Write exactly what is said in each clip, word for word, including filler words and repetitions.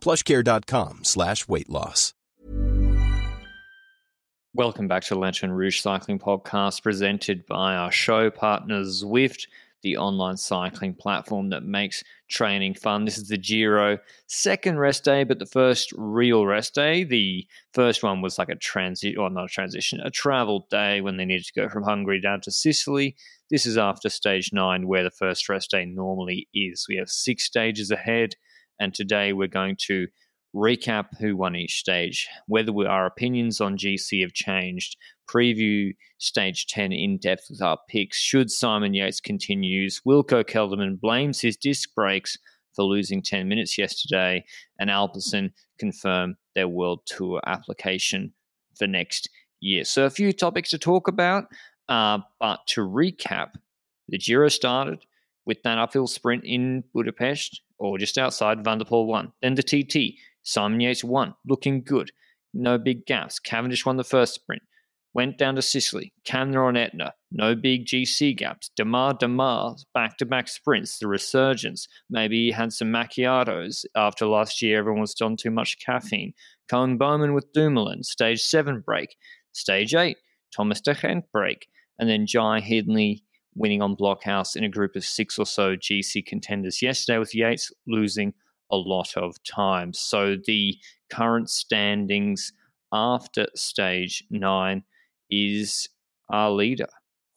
PlushCare.com slash weight loss. Welcome back to Lantern Rouge Cycling Podcast, presented by our show partner Zwift, the online cycling platform that makes training fun. This is the Giro second rest day, but the first real rest day. The first one was like a transit, or not a transition, a travel day when they needed to go from Hungary down to Sicily. This is after stage nine, where the first rest day normally is. We have six stages ahead, and today we're going to recap who won each stage, whether we, our opinions on G C have changed, preview stage ten in depth with our picks, should Simon Yates continues, Wilco Kelderman blames his disc brakes for losing ten minutes yesterday, and Alpecin confirm their World Tour application for next year. So a few topics to talk about, uh, but to recap, the Giro started with that uphill sprint in Budapest, or just outside. Van der Poel won. Then the T T, Simon Yates won, looking good. No big gaps. Cavendish won the first sprint. Went down to Sicily. Kamna on Etna. No big G C gaps. Demar, Demar, back-to-back sprints, the resurgence. Maybe he had some macchiatos after last year. Everyone was on too much caffeine. Koen Bouwman with Dumoulin. Stage seven break. Stage eight, Thomas de Gendt break. And then Jai Hindley winning on Blockhouse in a group of six or so G C contenders yesterday, with Yates losing a lot of time. So the current standings after stage nine is our leader,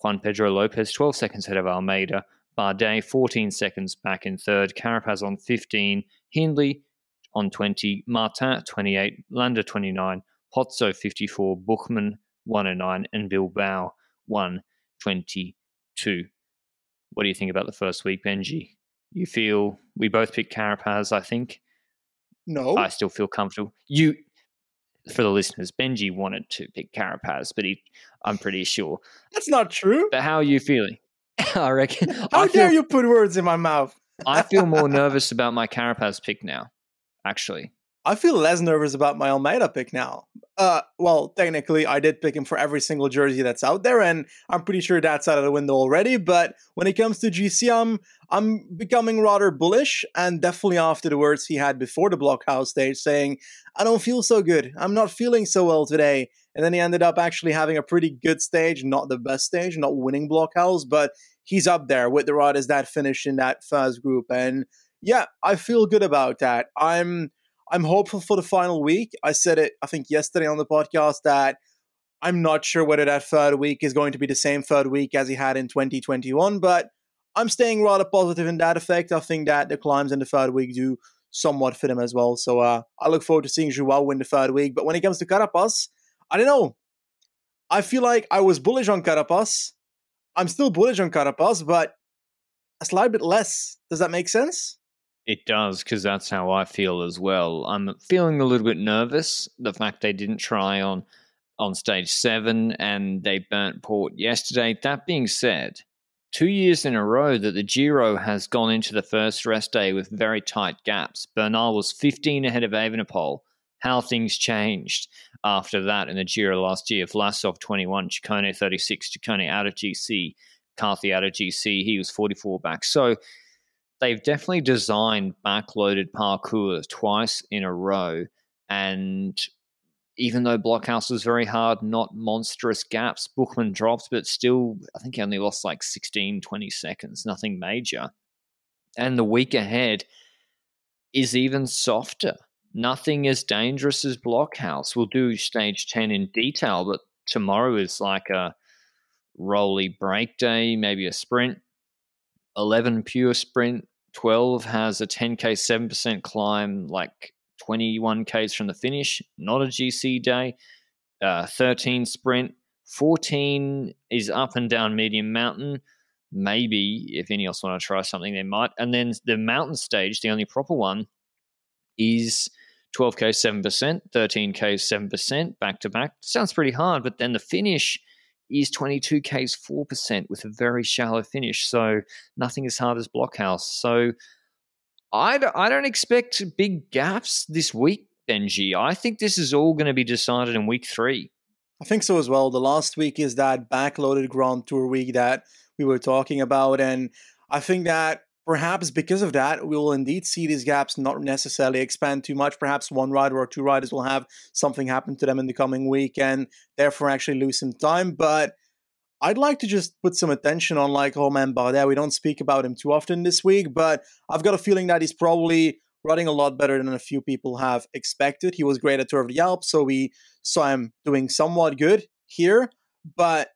Juan Pedro Lopez, twelve seconds ahead of Almeida, Bardet, fourteen seconds back in third, Carapaz on fifteen, Hindley on twenty, Martin twenty-eight, Landa twenty-nine, Pozzo fifty-four, Buchmann one oh nine, and Bilbao one twenty-two. What do you think about the first week, Benji? You feel we both picked Carapaz, I think. No. I still feel comfortable. You, for the listeners, Benji wanted to pick Carapaz, but he, I'm pretty sure. That's not true. But how are you feeling? I reckon. How I dare feel, you put words in my mouth? I feel more nervous about my Carapaz pick now, actually. I feel less nervous about my Almeida pick now. Uh, well, technically, I did pick him for every single jersey that's out there, and I'm pretty sure that's out of the window already. But when it comes to G C, I'm, I'm becoming rather bullish, and definitely after the words he had before the Blockhouse stage saying, I don't feel so good. I'm not feeling so well today. And then he ended up actually having a pretty good stage, not the best stage, not winning Blockhouse, but he's up there with the riders that finished in that first group. And yeah, I feel good about that. I'm... I'm hopeful for the final week. I said it, I think, yesterday on the podcast that I'm not sure whether that third week is going to be the same third week as he had in twenty twenty-one, but I'm staying rather positive in that effect. I think that the climbs in the third week do somewhat fit him as well. So uh, I look forward to seeing Joao win the third week. But when it comes to Carapaz, I don't know. I feel like I was bullish on Carapaz. I'm still bullish on Carapaz, but a slight bit less. Does that make sense? It does, because that's how I feel as well. I'm feeling a little bit nervous. The fact they didn't try on on stage seven and they burnt port yesterday. That being said, two years in a row that the Giro has gone into the first rest day with very tight gaps. Bernal was fifteen ahead of Evenepoel. How things changed after that in the Giro last year. Vlasov twenty-one, Ciccone thirty-six, Ciccone out of G C, Carthy out of G C. He was forty-four back. So they've definitely designed backloaded parcours twice in a row. And even though Blockhouse was very hard, not monstrous gaps, Buchmann dropped, but still, I think he only lost like sixteen, twenty seconds, nothing major. And the week ahead is even softer. Nothing as dangerous as Blockhouse. We'll do stage ten in detail, but tomorrow is like a rolly break day, maybe a sprint. eleven pure sprint, twelve has a ten K, seven percent climb, like twenty-one Ks from the finish, not a G C day, uh, thirteen sprint, fourteen is up and down medium mountain, maybe if any else want to try something they might, and then the mountain stage, the only proper one, is twelve K, seven percent, thirteen K, seven percent, back-to-back. Sounds pretty hard, but then the finish is twenty-two K's, four percent, with a very shallow finish. So nothing as hard as Blockhouse. So I d- I don't expect big gaps this week, Benji. I think this is all going to be decided in week three. I think so as well. The last week is that backloaded Grand Tour week that we were talking about. And I think that perhaps because of that, we will indeed see these gaps not necessarily expand too much. Perhaps one rider or two riders will have something happen to them in the coming week and therefore actually lose some time. But I'd like to just put some attention on, like, oh man, Bardet, we don't speak about him too often this week, but I've got a feeling that he's probably running a lot better than a few people have expected. He was great at Tour of the Alps, so we saw him doing somewhat good here. But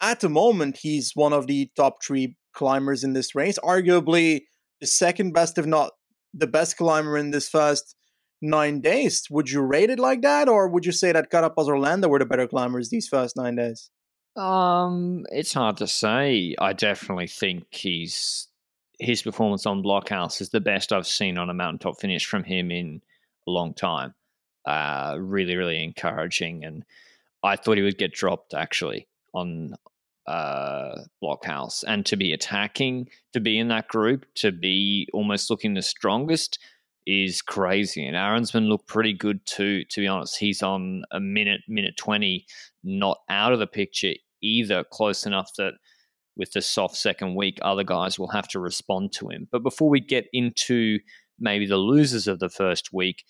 at the moment, he's one of the top three climbers in this race, arguably the second best, if not the best climber in this first nine days. Would you rate it like that, or would you say that Carapaz or Landa were the better climbers these first nine days? Um, it's hard to say. I definitely think he's his performance on Blockhouse is the best I've seen on a mountaintop finish from him in a long time. Uh, really, really encouraging, and I thought he would get dropped actually on. Uh, Blockhouse, and to be attacking, to be in that group, to be almost looking the strongest is crazy. And Aaronsman looked pretty good too, to be honest. He's on a minute, minute twenty, not out of the picture either, close enough that with the soft second week, other guys will have to respond to him. But before we get into maybe the losers of the first week,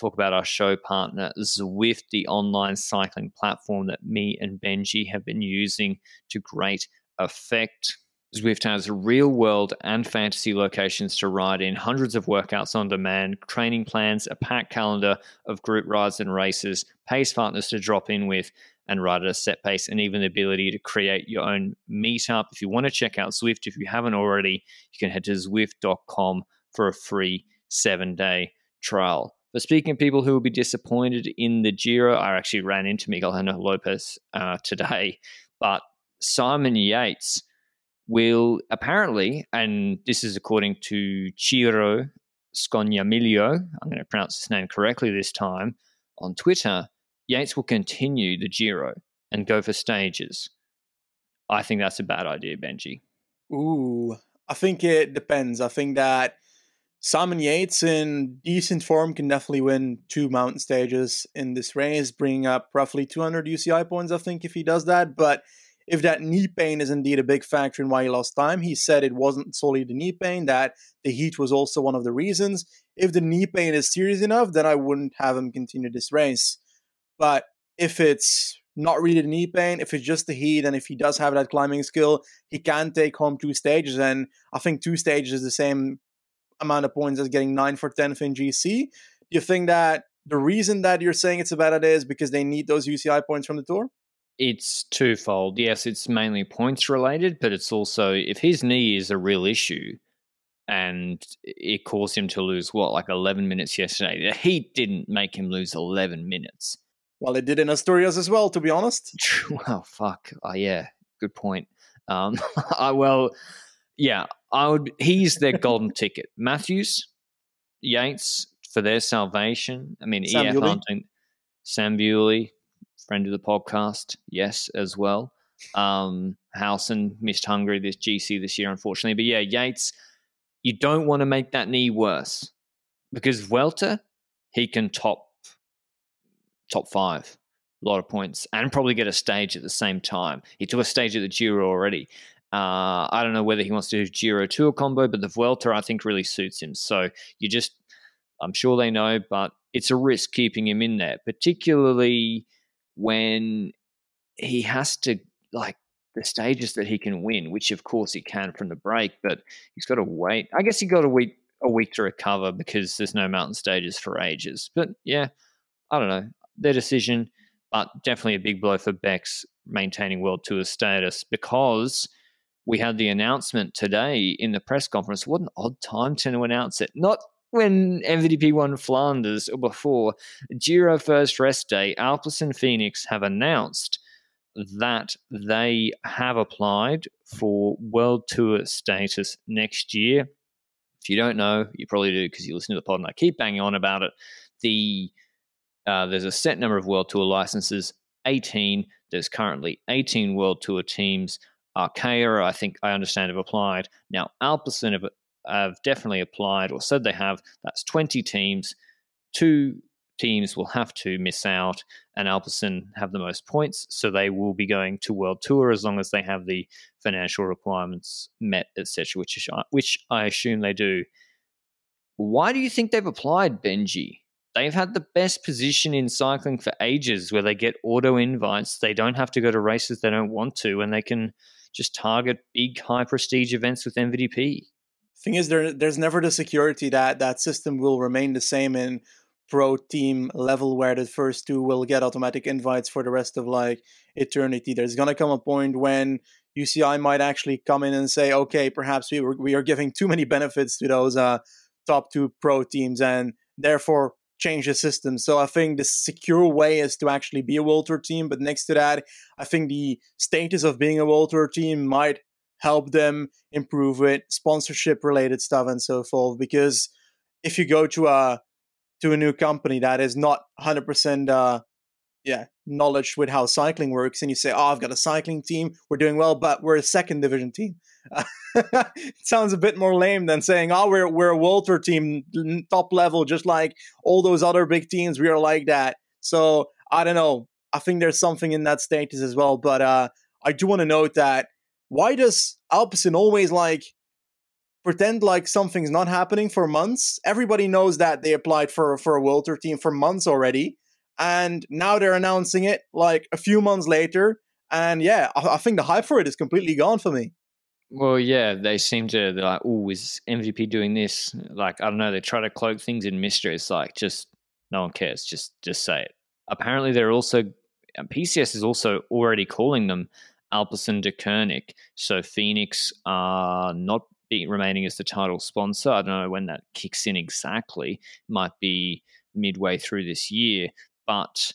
talk about our show partner, Zwift, the online cycling platform that me and Benji have been using to great effect. Zwift has real-world and fantasy locations to ride in, hundreds of workouts on demand, training plans, a packed calendar of group rides and races, pace partners to drop in with and ride at a set pace, and even the ability to create your own meetup. If you want to check out Zwift, if you haven't already, you can head to Zwift dot com for a free seven-day trial. But speaking of people who will be disappointed in the Giro, I actually ran into Miguel Angel Lopez uh, today, but Simon Yates will apparently, and this is according to Ciro Scognamiglio, I'm going to pronounce his name correctly this time, on Twitter, Yates will continue the Giro and go for stages. I think that's a bad idea, Benji. Ooh, I think it depends. I think that Simon Yates in decent form can definitely win two mountain stages in this race, bringing up roughly two hundred U C I points, I think, if he does that. But if that knee pain is indeed a big factor in why he lost time, he said it wasn't solely the knee pain, that the heat was also one of the reasons. If the knee pain is serious enough, then I wouldn't have him continue this race. But if it's not really the knee pain, if it's just the heat, and if he does have that climbing skill, he can take home two stages. And I think two stages is the same amount of points as getting nine for tenth in G C. You think that the reason that you're saying it's a bad idea is because they need those U C I points from the Tour? It's twofold. Yes, it's mainly points related, but it's also if his knee is a real issue and it caused him to lose, what, like eleven minutes yesterday. The heat didn't make him lose eleven minutes. Well, it did in Asturias as well, to be honest. Well, fuck. Oh, yeah. Good point. Um, I, well, yeah. I would. He's their golden ticket. Matthews, Yates for their salvation. I mean, Sam E F Hunting, Sam Bewley, friend of the podcast, yes, as well. Um, Howson missed Hungary this G C this year, unfortunately. But yeah, Yates, you don't want to make that knee worse because Vuelta, he can top top five, a lot of points, and probably get a stage at the same time. He took a stage at the Giro already. Uh, I don't know whether he wants to do Giro Tour combo, but the Vuelta, I think, really suits him. So you just, I'm sure they know, but it's a risk keeping him in there, particularly when he has to, like, the stages that he can win, which, of course, he can from the break, but he's got to wait. I guess he got a week a week to recover because there's no mountain stages for ages. But, yeah, I don't know. Their decision, but definitely a big blow for Beck's maintaining World Tour status because we had the announcement today in the press conference. What an odd time to announce it. Not when M V D P won Flanders or before. Giro First Rest Day, Alpecin-Fenix have announced that they have applied for World Tour status next year. If you don't know, you probably do because you listen to the pod and I keep banging on about it. the uh, there's a set number of World Tour licenses, eighteen. There's currently eighteen World Tour teams. Arkea, I think I understand, have applied. Now, Alpecin have, have definitely applied, or said they have. That's twenty teams. Two teams will have to miss out, and Alpecin have the most points, so they will be going to World Tour as long as they have the financial requirements met, et cetera, which is, which I assume they do. Why do you think they've applied, Benji? They've had the best position in cycling for ages, where they get auto invites. They don't have to go to races they don't want to, and they can just target big, high prestige events with M V D P. Thing is, there there's never the security that that system will remain the same in pro team level, where the first two will get automatic invites for the rest of like eternity. There's gonna come a point when U C I might actually come in and say, okay, perhaps we were, we are giving too many benefits to those uh, top two pro teams, and therefore change the system. So I think the secure way is to actually be a World Tour team, but next to that, I think the status of being a World Tour team might help them improve it, sponsorship related stuff and so forth. Because if you go to a to a new company that is not one hundred percent uh, yeah, knowledge with how cycling works, and you say, oh, I've got a cycling team, we're doing well, but we're a second division team. Uh, it sounds a bit more lame than saying, oh, we're we're a World Tour team, top level, just like all those other big teams, we are like that. So I don't know. I think there's something in that status as well. But uh, I do want to note that, why does Alpecin always like pretend like something's not happening for months? Everybody knows that they applied for, for a World Tour team for months already, and now they're announcing it like a few months later. And yeah, I, I think the hype for it is completely gone for me. Well, yeah, they seem to, they're like, oh, is M V P doing this? Like, I don't know, they try to cloak things in mystery. It's like, just no one cares. Just just say it. Apparently, they're also, P C S is also already calling them Alpecin Deceuninck, so Phoenix are uh, not be, remaining as the title sponsor. I don't know when that kicks in exactly. Might be midway through this year, but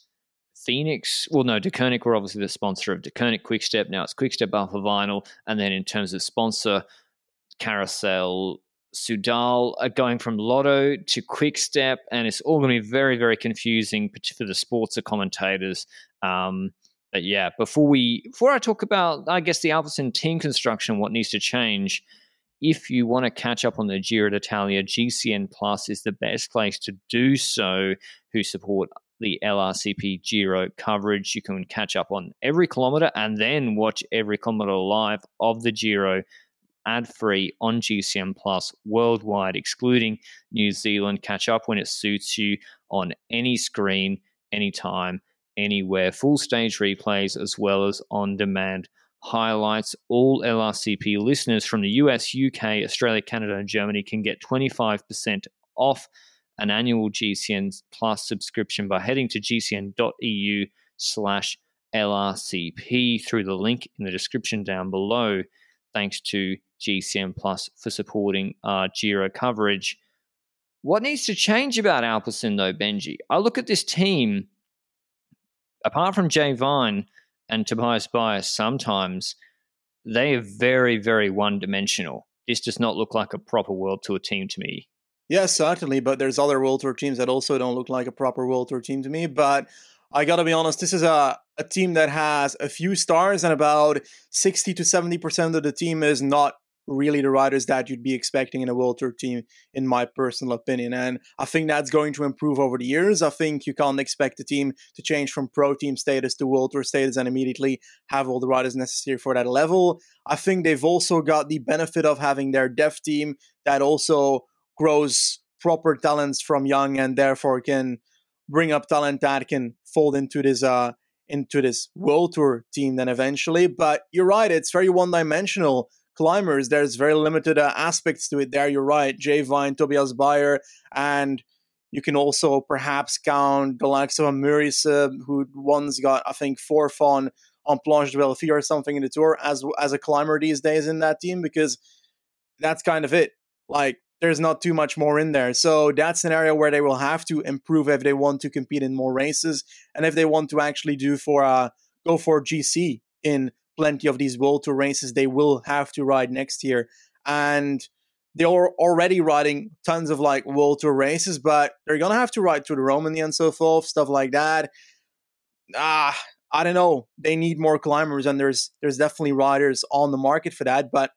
Phoenix, well, no, Deceuninck were obviously the sponsor of Deceuninck Quickstep. Now it's Quickstep Alpha Vinyl, and then in terms of sponsor, Carousel Soudal are going from Lotto to Quickstep, and it's all going to be very, very confusing for the sports commentators. Um, But yeah, before we before I talk about, I guess, the Alpecin team construction, what needs to change, if you want to catch up on the Giro d'Italia, G C N Plus is the best place to do so, who support the L R C P Giro coverage. You can catch up on every kilometre and then watch every kilometre live of the Giro ad-free on G C N Plus worldwide, excluding New Zealand. Catch up when it suits you on any screen, anytime, anywhere, full stage replays as well as on-demand highlights. All L R C P listeners from the U S, U K, Australia, Canada and Germany can get twenty-five percent off an annual G C N Plus subscription by heading to gcn.eu slash LRCP through the link in the description down below. Thanks to G C N Plus for supporting our Giro coverage. What needs to change about Alpecin though, Benji? I look at this team. Apart from Jay Vine and Tobias Bias, sometimes they are very, very one-dimensional. This does not look like a proper World Tour team to me. Yes, yeah, certainly, but there's other World Tour teams that also don't look like a proper World Tour team to me. But I got to be honest, this is a, a team that has a few stars, and about sixty to seventy percent of the team is not really the riders that you'd be expecting in a World Tour team, in my personal opinion. And I think that's going to improve over the years. I think you can't expect the team to change from pro team status to World Tour status and immediately have all the riders necessary for that level. I think they've also got the benefit of having their dev team that also grows proper talents from young, and therefore can bring up talent that can fold into this uh into this World Tour team then eventually. But you're right, it's very one-dimensional. Climbers, there's very limited uh, aspects to it there. You're right, Jay Vine, Tobias Bias, and you can also perhaps count the likes of a Murisa, who once got, I think, fourth on, on Planche de Belfi or something in the Tour as as a climber these days in that team, because that's kind of it. Like, there's not too much more in there. So that's an area where they will have to improve if they want to compete in more races, and if they want to actually do for uh, go for G C in plenty of these World Tour races they will have to ride next year. And They are already riding tons of like World Tour races, but they're going to have to ride Tour de Romandie and so forth, stuff like that. Ah, I don't know. They need more climbers, and there's there's definitely riders on the market for that. But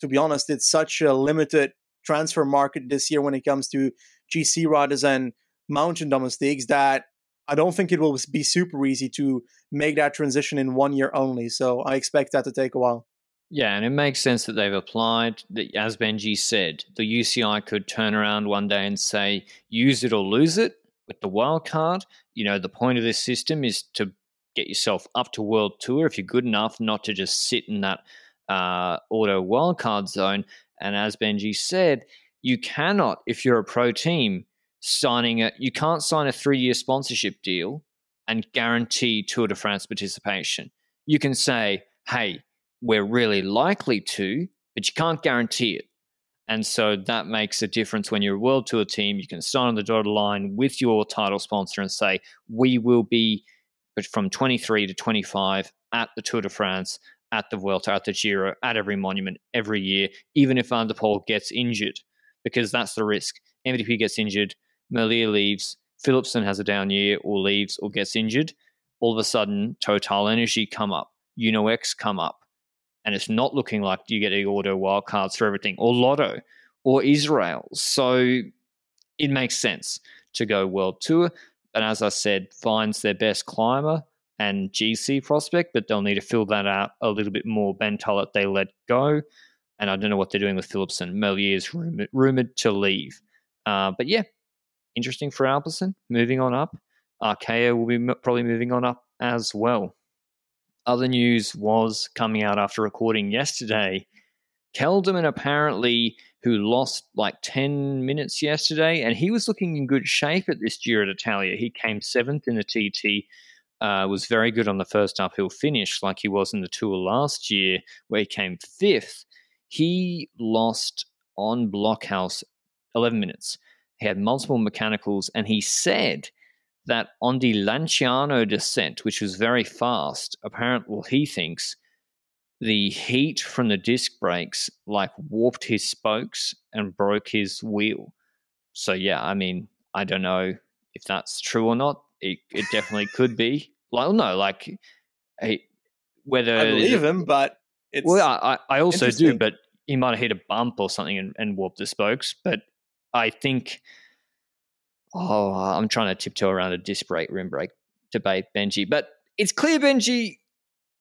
to be honest, it's such a limited transfer market this year when it comes to G C riders and mountain domestiques that I don't think it will be super easy to make that transition in one year only. So I expect that to take a while. Yeah, and it makes sense that they've applied. As Benji said, the U C I could turn around one day and say, use it or lose it with the wild card. You know, the point of this system is to get yourself up to World Tour if you're good enough, not to just sit in that uh, auto wildcard zone. And as Benji said, you cannot, if you're a pro team, signing a, you can't sign a three-year sponsorship deal and guarantee Tour de France participation. You can say, hey, we're really likely to, but you can't guarantee it. And so that makes a difference when you're a World Tour team. You can sign on the dotted line with your title sponsor and say, we will be from twenty-three to twenty-five at the Tour de France, at the Vuelta, at the Giro, at every monument, every year, even if Van der Poel gets injured, because that's the risk. M V P gets injured, Merlier leaves, Philipson has a down year or leaves or gets injured. All of a sudden, Total Energy come up, UnoX come up, and it's not looking like you get the auto wildcards for everything, or Lotto, or Israel. So it makes sense to go World Tour. And as I said, finds their best climber and G C prospect, but they'll need to fill that out a little bit more. Ben Tullett, they let go. And I don't know what they're doing with Philipson. Merlier is rumored, rumored to leave. Uh, but yeah, interesting for Alpecin, moving on up. Arkea will be m- probably moving on up as well. Other news was coming out after recording yesterday. Kelderman apparently, who lost like ten minutes yesterday, and he was looking in good shape at this Giro d'Italia. He came seventh in the T T, uh, was very good on the first uphill finish like he was in the Tour last year where he came fifth. He lost on Blockhouse eleven minutes. He had multiple mechanicals, and he said that on the Lanciano descent, which was very fast, apparently, well, he thinks the heat from the disc brakes like warped his spokes and broke his wheel. So, yeah, I mean, I don't know if that's true or not. It, it definitely could be. Like, no, like he, whether... I believe him, but it's... Well, I, I also do, but he might have hit a bump or something and, and warped the spokes. But I think... Oh, I'm trying to tiptoe around a disc brake, rim brake debate, Benji. But it's clear, Benji,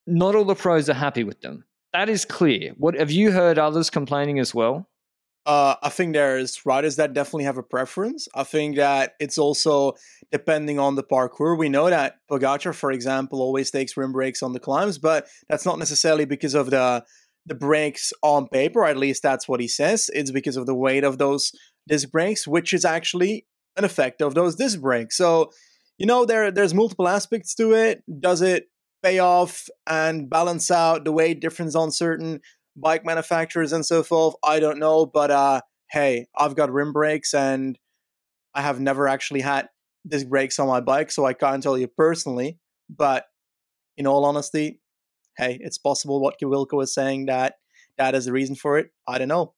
not all the pros are happy with them. That is clear. What have you heard others complaining as well? Uh, I think there's riders that definitely have a preference. I think that it's also depending on the parkour. We know that Pogacar, for example, always takes rim brakes on the climbs, but that's not necessarily because of the the brakes on paper. At least that's what he says. It's because of the weight of those disc brakes, which is actually an effect of those disc brakes. So, you know, there there's multiple aspects to it. Does it pay off and balance out the weight difference on certain bike manufacturers and so forth? I don't know, but uh, hey, I've got rim brakes and I have never actually had disc brakes on my bike, so I can't tell you personally. But in all honesty, hey, it's possible what Wilco is saying that that is the reason for it. I don't know.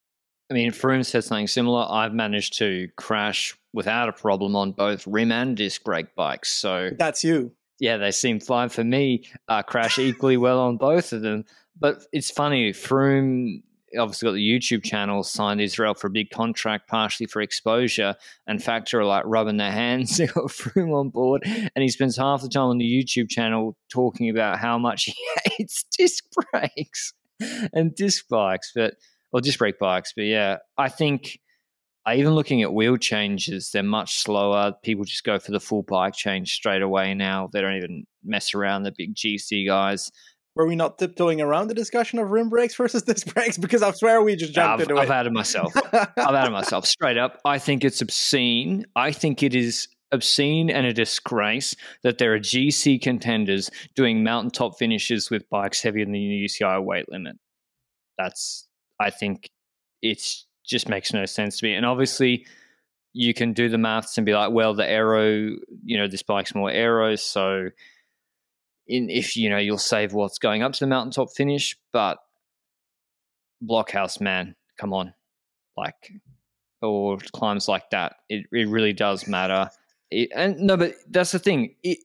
I mean, Froome said something similar. I've managed to crash without a problem on both rim and disc brake bikes. So that's you. Yeah, they seem fine for me. Uh, crash equally well on both of them. But it's funny, Froome obviously got the YouTube channel, signed Israel for a big contract, partially for exposure, and Factor are like rubbing their hands. They got Froome on board, and he spends half the time on the YouTube channel talking about how much he hates disc brakes and disc bikes, but or disc brake bikes. But yeah, I think... Even looking at wheel changes, they're much slower. People just go for the full bike change straight away now. They don't even mess around, the big G C guys. Were we not tiptoeing around the discussion of rim brakes versus disc brakes? Because I swear we just jumped I've, into I've it. I've added myself. I've added myself straight up. I think it's obscene. I think it is obscene and a disgrace that there are G C contenders doing mountaintop finishes with bikes heavier than the U C I weight limit. That's, I think it's... just makes no sense to me. And obviously you can do the maths and be like, well, the aero, you know, this bike's more aero. So in, if, you know, you'll save what's going up to the mountaintop finish, but Blockhouse, man, come on. like, or climbs like that. It it really does matter. It, and no, but that's the thing. It,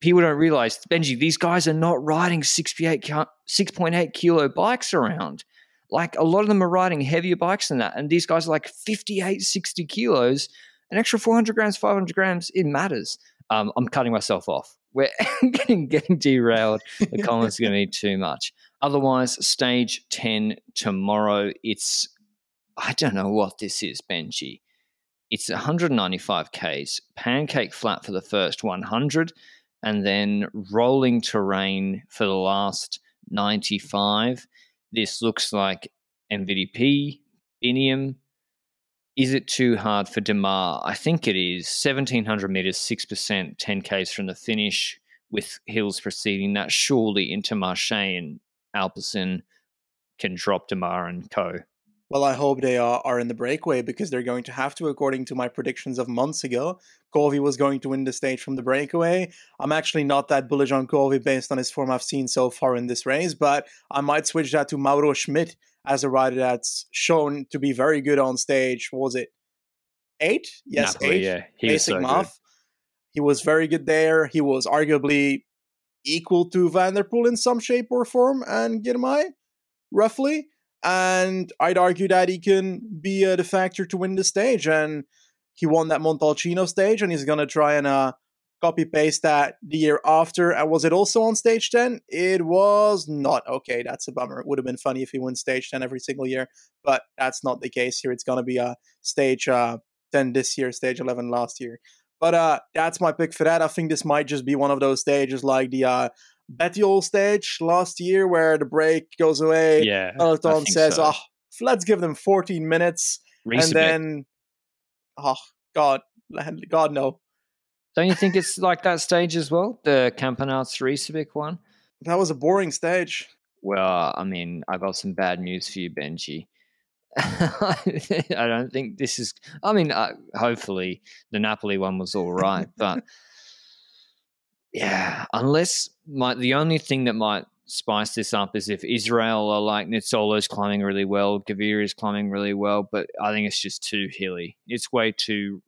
people don't realize, Benji, these guys are not riding six point eight kilo bikes around. Like, a lot of them are riding heavier bikes than that. And these guys are like fifty-eight, sixty kilos. An extra four hundred grams, five hundred grams, it matters. Um, I'm cutting myself off. We're getting, getting derailed. The comments are going to be too much. Otherwise, stage ten tomorrow. It's, I don't know what this is, Benji. It's one ninety-five kays, pancake flat for the first one hundred, and then rolling terrain for the last ninety-five. This looks like M V D P, Binium. Is it too hard for Demar? I think it is. seventeen hundred metres, six percent, ten kays from the finish, with hills preceding that. Surely Intermarché and Alpecin can drop Demar and co. Well, I hope they are, are in the breakaway, because they're going to have to, according to my predictions of months ago. Corvi was going to win the stage from the breakaway. I'm actually not that bullish on Corvi based on his form I've seen so far in this race, but I might switch that to Mauro Schmidt as a rider that's shown to be very good on stage. What was it? Eight? Yes, Napoli, eight. Yeah. He Basic was so math. Good. He was very good there. He was arguably equal to Van der Poel in some shape or form and Girmay, roughly. And I'd argue that he can be uh, the factor to win the stage. And he won that Montalcino stage, and he's going to try and uh, copy-paste that the year after. And was it also on stage ten? It was not. Okay, that's a bummer. It would have been funny if he wins stage ten every single year, but that's not the case here. It's going to be uh, stage uh, ten this year, stage eleven last year. But uh, that's my pick for that. I think this might just be one of those stages like the... Uh, Bettiol stage last year where the break goes away. Yeah, Peloton says, so. oh, let's give them fourteen minutes. Resubmit. And then, oh, God, God, no. Don't you think it's like that stage as well? The Campanats-Risabic one? That was a boring stage. Well, I mean, I've got some bad news for you, Benji. I don't think this is... I mean, uh, hopefully the Napoli one was all right, but... Yeah, unless my, the only thing that might spice this up is if Israel are like Nizzolo's climbing really well, Gavir is climbing really well, but I think it's just too hilly. It's way too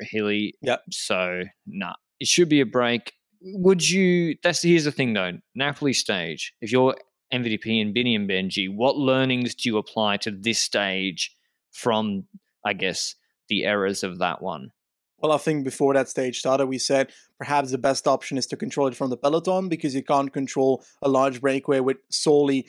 hilly. Yep. So, nah, it should be a break. Would you – That's here's the thing, though. Napoli stage, if you're M V D P and Biniam, Benji, what learnings do you apply to this stage from, I guess, the errors of that one? Well, I think before that stage started, we said perhaps the best option is to control it from the peloton, because you can't control a large breakaway with solely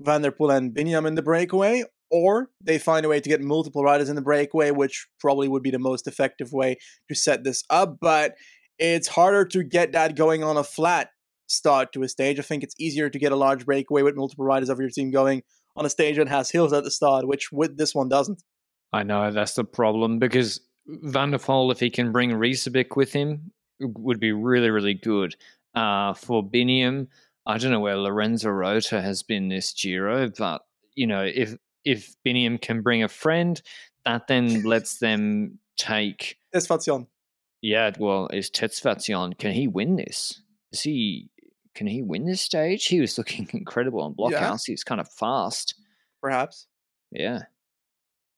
Van der Poel and Biniam in the breakaway, or they find a way to get multiple riders in the breakaway, which probably would be the most effective way to set this up. But it's harder to get that going on a flat start to a stage. I think it's easier to get a large breakaway with multiple riders of your team going on a stage that has hills at the start, which with this one doesn't. I know, that's the problem, because... Van der Poel, if he can bring Risabic with him, would be really, really good. Uh, for Biniam, I don't know where Lorenzo Rota has been this Giro, but, you know, if if Biniam can bring a friend, that then lets them take... Tesfatsion. Yeah, well, is Tesfatsion, can he win this? Is he? Can he win this stage? He was looking incredible on Blockhouse. Yeah. He was kind of fast. Perhaps. Yeah.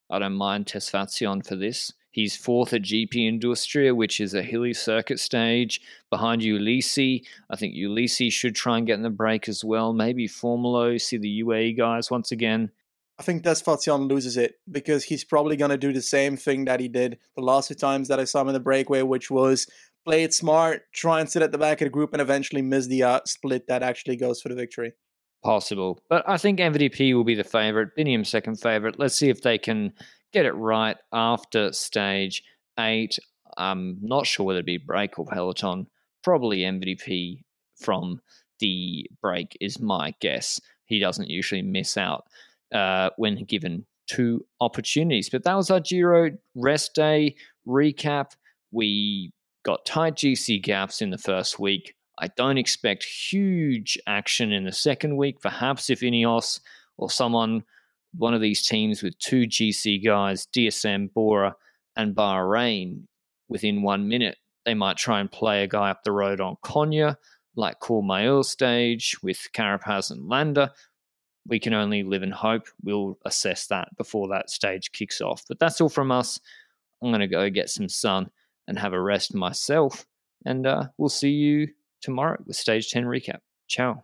I don't mind Tesfatsion for this. He's fourth at G P Industria, which is a hilly circuit stage, behind Ulisi. I think Ulisi should try and get in the break as well. Maybe Formolo, see the U A E guys once again. I think Tesfatsion loses it, because he's probably going to do the same thing that he did the last two times that I saw him in the breakaway, which was play it smart, try and sit at the back of the group, and eventually miss the uh, split that actually goes for the victory. Possible. But I think M V D P will be the favourite, Biniam second favourite. Let's see if they can... get it right after stage eight. I'm not sure whether it'd be break or peloton. Probably M V D P from the break is my guess. He doesn't usually miss out uh, when given two opportunities. But that was our Giro rest day recap. We got tight G C gaps in the first week. I don't expect huge action in the second week. Perhaps if Ineos or someone... one of these teams with two G C guys, D S M, Bora, and Bahrain, within one minute, they might try and play a guy up the road on Konya, like Courmayeur stage with Carapaz and Landa. we can only live and hope. We'll assess that before that stage kicks off. But that's all from us. I'm going to go get some sun and have a rest myself. And uh, we'll see you tomorrow with Stage ten Recap. Ciao.